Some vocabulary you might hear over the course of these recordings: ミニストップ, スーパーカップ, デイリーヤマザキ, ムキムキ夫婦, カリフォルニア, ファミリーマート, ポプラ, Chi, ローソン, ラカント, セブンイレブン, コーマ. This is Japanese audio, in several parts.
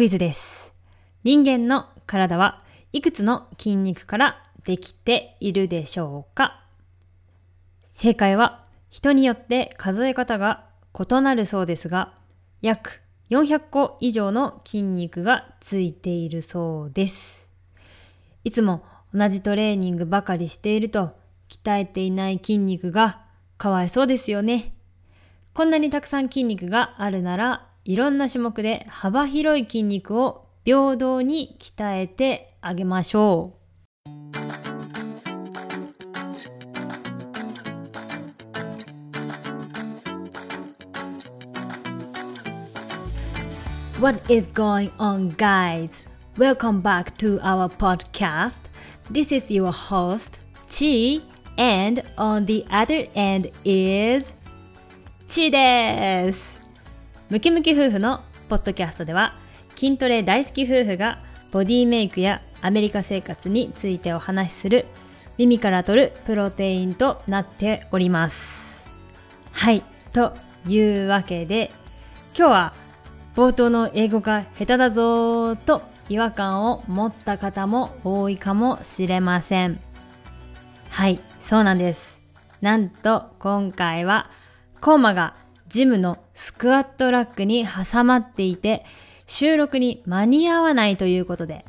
クイズです。人間の体はいくつの筋肉からできているでしょうか？正解は人によって数え方が異なるそうですが、約400個以上の筋肉がついているそうです。いつも同じトレーニングばかりしていると鍛えていない筋肉がかわいそうですよね。こんなにたくさん筋肉があるなら、いろんな種目で幅広い筋肉を平等に鍛えてあげましょう。What is going on, guys? Welcome back to our podcast. This is your host, Chi, and on the other end is Chi です。ムキムキ夫婦のポッドキャストでは、筋トレ大好き夫婦がボディメイクやアメリカ生活についてお話しする、耳から取るプロテインとなっております。はい、というわけで、今日は冒頭の英語が下手だぞーと違和感を持った方も多いかもしれません。はい、そうなんです。なんと今回はコーマがジムのスクワットラックに挟まっていて収録に間に合わないということで、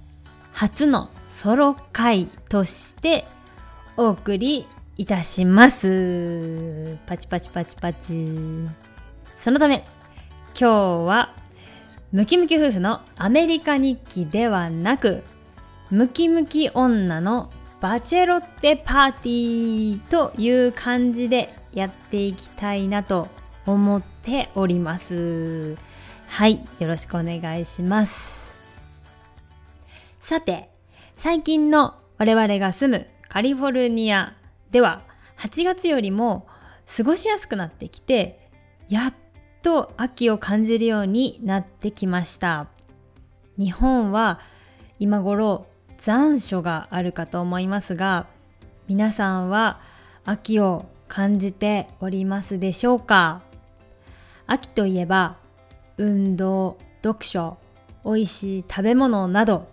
初のソロ回としてお送りいたします。パチパチパチパチ。そのため今日はムキムキ夫婦のアメリカ日記ではなく、ムキムキ女のバチェロッテパーティーという感じでやっていきたいなと思っております。はい、よろしくお願いします。さて、最近の我々が住むカリフォルニアでは8月よりも過ごしやすくなってきて、やっと秋を感じるようになってきました。日本は今頃残暑があるかと思いますが、皆さんは秋を感じておりますでしょうか？秋といえば運動、読書、おいしい食べ物など、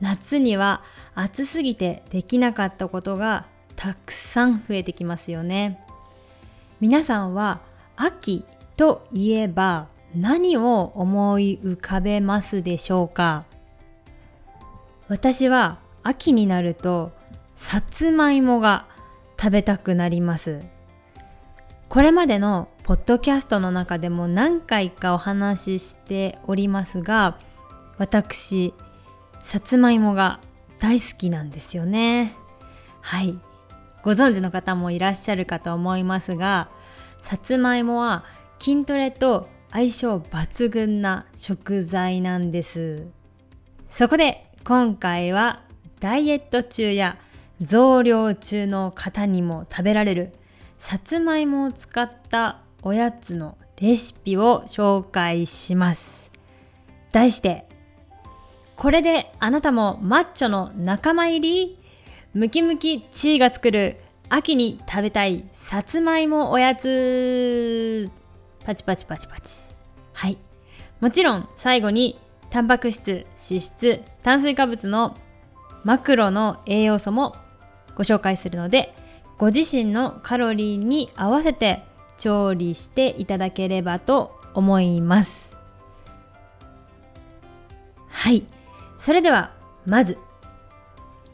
夏には暑すぎてできなかったことがたくさん増えてきますよね。皆さんは秋といえば何を思い浮かべますでしょうか？私は秋になるとさつまいもが食べたくなります。これまでのポッドキャストの中でも何回かお話ししておりますが、私さつまいもが大好きなんですよね。はい、ご存知の方もいらっしゃるかと思いますが、さつまいもは筋トレと相性抜群な食材なんです。そこで今回はダイエット中や増量中の方にも食べられるさつまいもを使ったおやつのレシピを紹介します。題して、これであなたもマッチョの仲間入り？ムキムキチーが作る秋に食べたいさつまいもおやつ。パチパチパチパチ。はい。もちろん最後にタンパク質、脂質、炭水化物のマクロの栄養素もご紹介するので、ご自身のカロリーに合わせて調理していただければと思います。はい。それではまず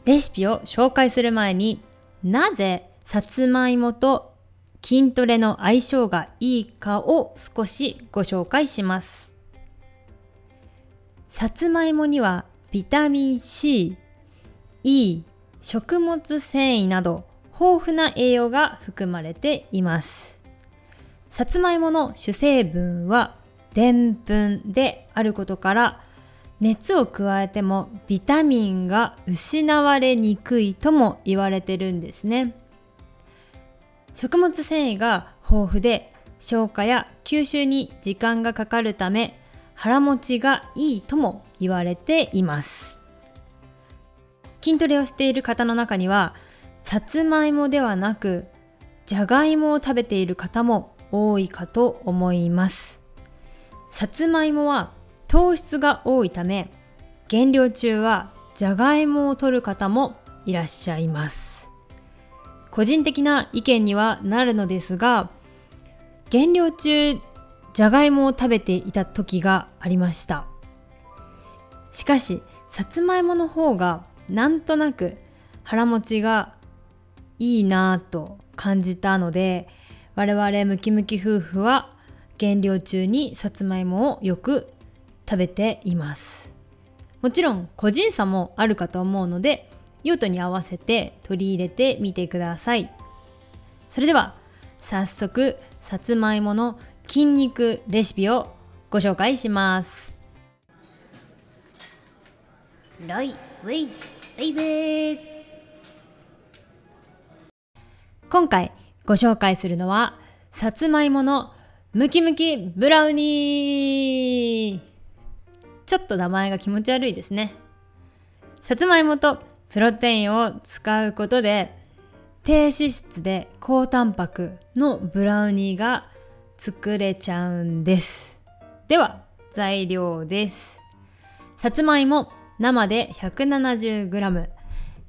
レシピを紹介する前に、なぜさつまいもと筋トレの相性がいいかを少しご紹介します。さつまいもにはビタミン C、E、食物繊維など豊富な栄養が含まれています。さつまいもの主成分はでんぷんであることから、熱を加えてもビタミンが失われにくいとも言われてるんですね。食物繊維が豊富で消化や吸収に時間がかかるため、腹持ちがいいとも言われています。筋トレをしている方の中には、さつまいもではなくじゃがいもを食べている方も多いかと思います。さつまいもは糖質が多いため、減量中はじゃがいもを摂る方もいらっしゃいます。個人的な意見にはなるのですが、減量中じゃがいもを食べていた時がありました。しかしさつまいもの方がなんとなく腹持ちがいいなぁと感じたので、我々ムキムキ夫婦は減量中にさつまいもをよく食べています。もちろん個人差もあるかと思うので、用途に合わせて取り入れてみてください。それでは早速さつまいもの筋肉レシピをご紹介します。ライウェイベイベー。今回ご紹介するのはさつまいものムキムキブラウニー。ちょっと名前が気持ち悪いですね。さつまいもとプロテインを使うことで、低脂質で高タンパクのブラウニーが作れちゃうんです。では材料です。さつまいも生で 170g、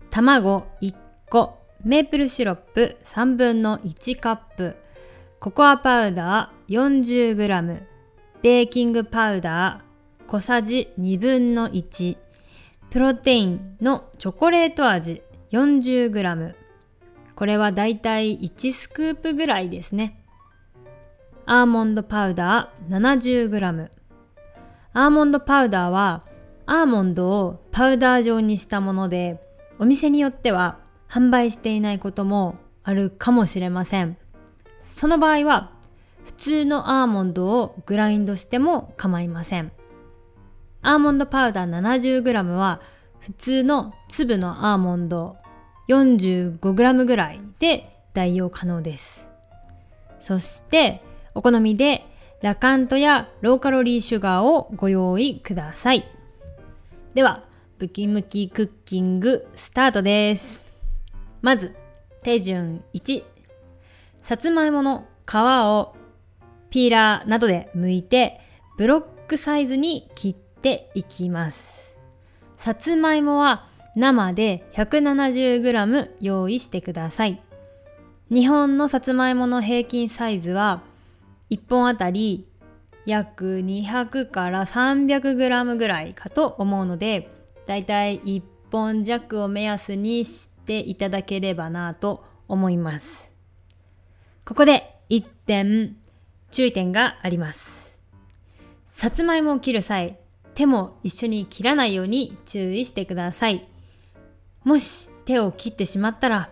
卵1個、メープルシロップ1/3カップ、ココアパウダー 40g、 ベーキングパウダー小さじ1/2、プロテインのチョコレート味 40g。 これはだいたい1スクープぐらいですね。アーモンドパウダー 70g。 アーモンドパウダーはアーモンドをパウダー状にしたもので、お店によっては販売していないこともあるかもしれません。その場合は普通のアーモンドをグラインドしても構いません。アーモンドパウダー 70g は普通の粒のアーモンド 45g ぐらいで代用可能です。そしてお好みでラカントやローカロリーシュガーをご用意ください。ではムキムキクッキングスタートです。まず手順1、さつまいもの皮をピーラーなどで剥いてブロックサイズに切っていきます。さつまいもは生で 170g 用意してください。日本のさつまいもの平均サイズは1本あたり約200から 300g ぐらいかと思うので、だいたい1本弱を目安にしていただければなと思います。ここで1点注意点があります。さつまいもを切る際、手も一緒に切らないように注意してください。もし手を切ってしまったら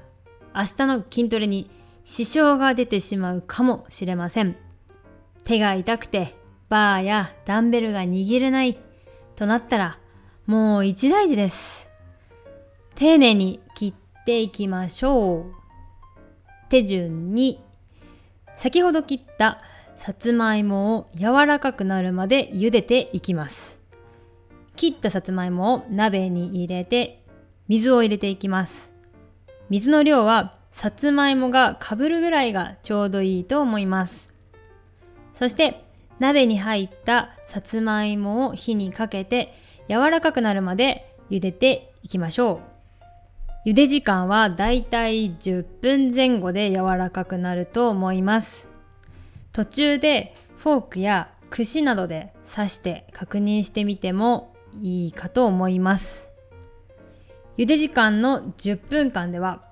明日の筋トレに支障が出てしまうかもしれません。手が痛くてバーやダンベルが握れないとなったらもう一大事です。丁寧に切っていきましょう。手順2、先ほど切ったさつまいもを柔らかくなるまで茹でていきます。切ったさつまいもを鍋に入れて水を入れていきます。水の量はさつまいもがかぶるぐらいがちょうどいいと思います。そして鍋に入ったさつまいもを火にかけて柔らかくなるまで茹でていきましょう。茹で時間はだいたい10分前後で柔らかくなると思います。途中でフォークや串などで刺して確認してみてもいいかと思います。茹で時間の10分間では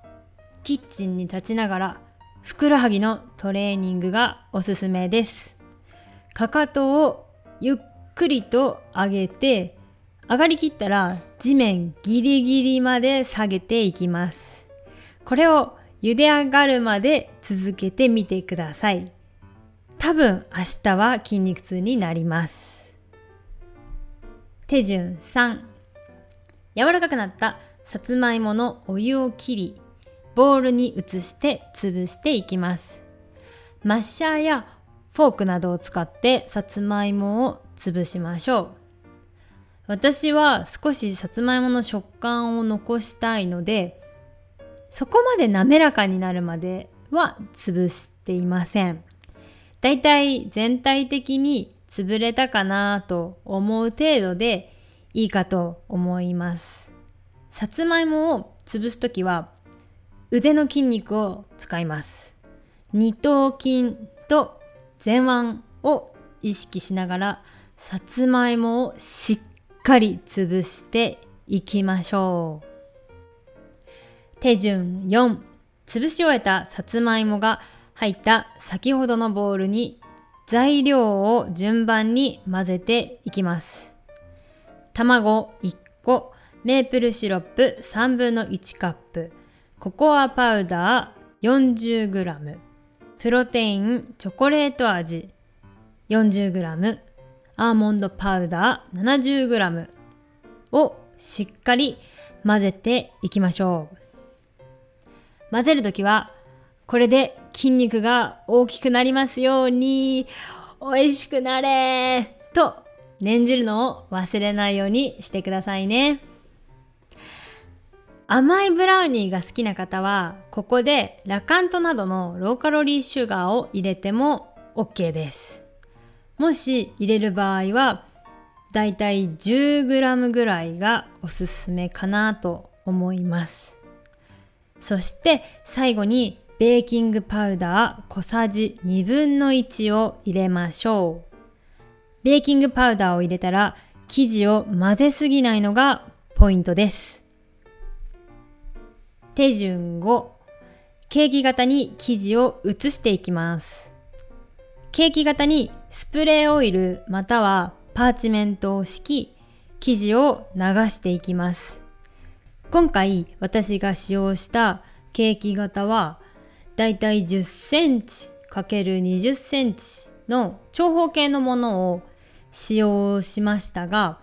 キッチンに立ちながらふくらはぎのトレーニングがおすすめです。かかとをゆっくりと上げて、上がりきったら地面ギリギリまで下げていきます。これを茹で上がるまで続けてみてください。多分明日は筋肉痛になります。手順3、柔らかくなったさつまいものお湯を切り、ボウルに移して潰していきます。マッシャーやフォークなどを使ってさつまいもを潰しましょう。私は少しさつまいもの食感を残したいので、そこまで滑らかになるまでは潰していません。だいたい全体的に潰れたかなと思う程度でいいかと思います。さつまいもを潰すときは腕の筋肉を使います。二頭筋と前腕を意識しながらさつまいもをしっかり潰していきましょう。手順4、潰し終えたさつまいもが入った先ほどのボウルに材料を順番に混ぜていきます。卵1個、メープルシロップ1/3カップ、ココアパウダー 40g、プロテインチョコレート味 40g、アーモンドパウダー 70g をしっかり混ぜていきましょう。混ぜるときはこれで筋肉が大きくなりますように、美味しくなれと念じるのを忘れないようにしてくださいね。甘いブラウニーが好きな方はここでラカントなどのローカロリーシュガーを入れても OK です。もし入れる場合はだいたい 10g ぐらいがおすすめかなと思います。そして最後にベーキングパウダー小さじ1/2を入れましょう。ベーキングパウダーを入れたら生地を混ぜすぎないのがポイントです。手順5、ケーキ型に生地を移していきます。ケーキ型にスプレーオイルまたはパーチメントを敷き、生地を流していきます。今回私が使用したケーキ型はだいたい 10cm×20cm の長方形のものを使用しましたが、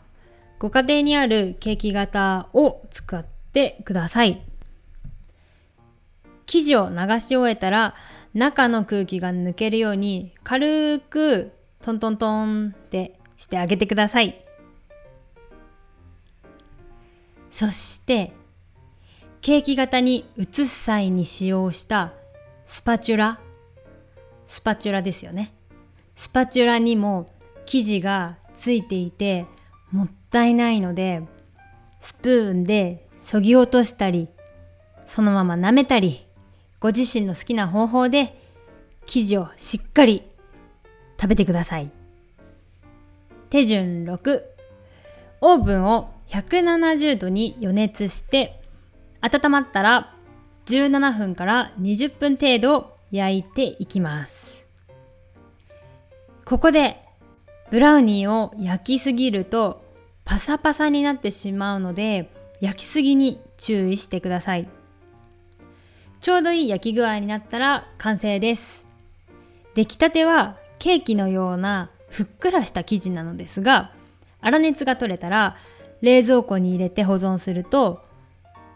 ご家庭にあるケーキ型を使ってください。生地を流し終えたら中の空気が抜けるように軽くトントントンってしてあげてください。そしてケーキ型に移す際に使用したスパチュラですよね。スパチュラにも生地がついていてもったいないので、スプーンでそぎ落としたりそのまま舐めたり、ご自身の好きな方法で生地をしっかり食べてください。手順6、オーブンを170度に予熱して温まったら17分から20分程度焼いていきます。ここでブラウニーを焼きすぎるとパサパサになってしまうので焼きすぎに注意してください。ちょうどいい焼き具合になったら完成です。出来たてはケーキのようなふっくらした生地なのですが、粗熱が取れたら冷蔵庫に入れて保存すると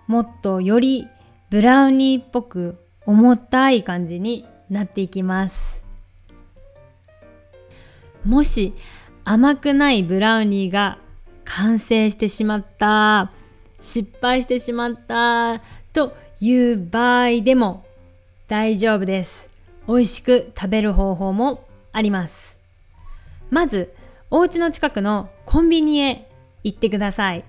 もっとよりブラウニーっぽく重たい感じになっていきます。もし甘くないブラウニーが完成してしまった、失敗してしまったという場合でも大丈夫です。美味しく食べる方法もあります。まずお家の近くのコンビニへ行ってください。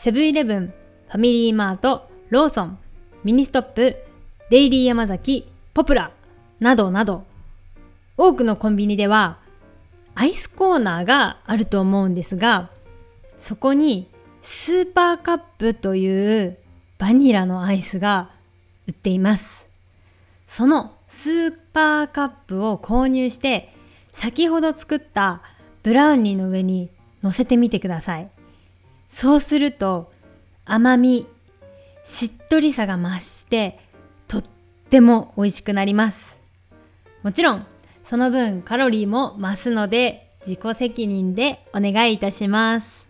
セブンイレブン、ファミリーマート、ローソン、ミニストップ、デイリーヤマザキ、ポプラなどなど、多くのコンビニではアイスコーナーがあると思うんですが、そこにスーパーカップというバニラのアイスが売っています。そのスーパーカップを購入して先ほど作ったブラウニーの上に乗せてみてください。そうすると甘み、しっとりさが増してとっても美味しくなります。もちろんその分カロリーも増すので自己責任でお願いいたします。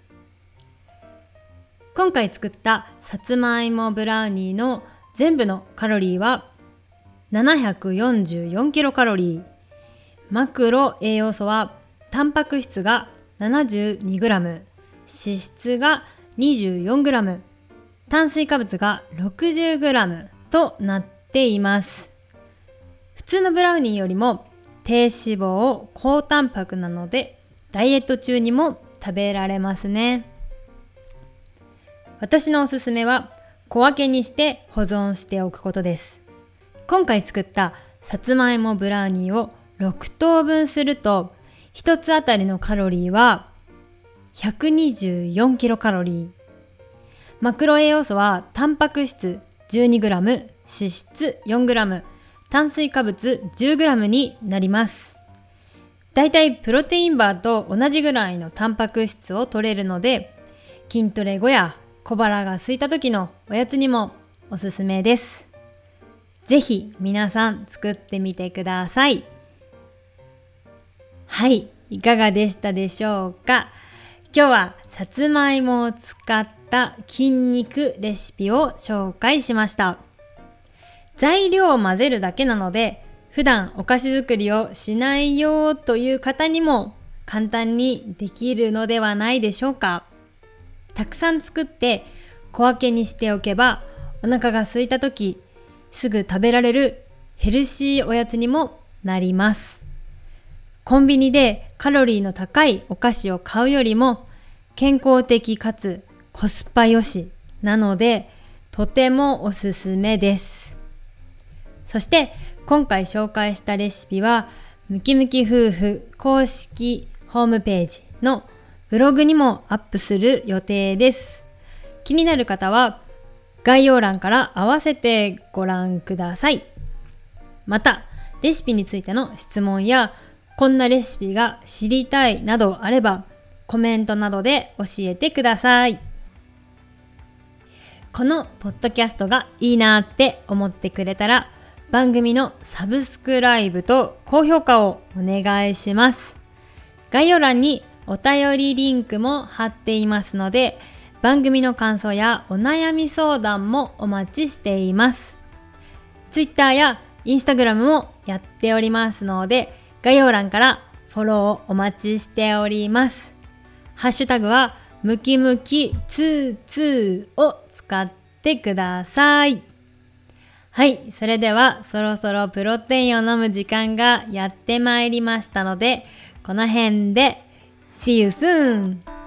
今回作ったさつまいもブラウニーの全部のカロリーは744kcal、マクロ栄養素はタンパク質が72g、脂質が24g、炭水化物が60g となっています。普通のブラウニーよりも低脂肪、高タンパクなのでダイエット中にも食べられますね。私のおすすめは小分けにして保存しておくことです。今回作ったさつまいもブラウニーを6等分すると、1つあたりのカロリーは124キロカロリー。マクロ栄養素はタンパク質12グラム、脂質4グラム、炭水化物10グラムになります。だいたいプロテインバーと同じぐらいのタンパク質を摂れるので、筋トレ後や小腹が空いた時のおやつにもおすすめです。ぜひ皆さん作ってみてください。はい、いかがでしたでしょうか。今日はさつまいもを使った筋肉レシピを紹介しました。材料を混ぜるだけなので、普段お菓子作りをしないよという方にも簡単にできるのではないでしょうか。たくさん作って小分けにしておけば、お腹が空いた時すぐ食べられるヘルシーおやつにもなります。コンビニでカロリーの高いお菓子を買うよりも健康的かつコスパ良しなので、とてもおすすめです。そして今回紹介したレシピはムキムキ夫婦公式ホームページのブログにもアップする予定です。気になる方は概要欄から合わせてご覧ください。また、レシピについての質問や、こんなレシピが知りたいなどあれば、コメントなどで教えてください。このポッドキャストがいいなって思ってくれたら、番組のサブスクライブと高評価をお願いします。概要欄にお便りリンクも貼っていますので、番組の感想やお悩み相談もお待ちしています。Twitter や Instagram もやっておりますので、概要欄からフォローをお待ちしております。ハッシュタグはムキムキ22を使ってください。はい、それではそろそろプロテインを飲む時間がやってまいりましたので、この辺で See you soon!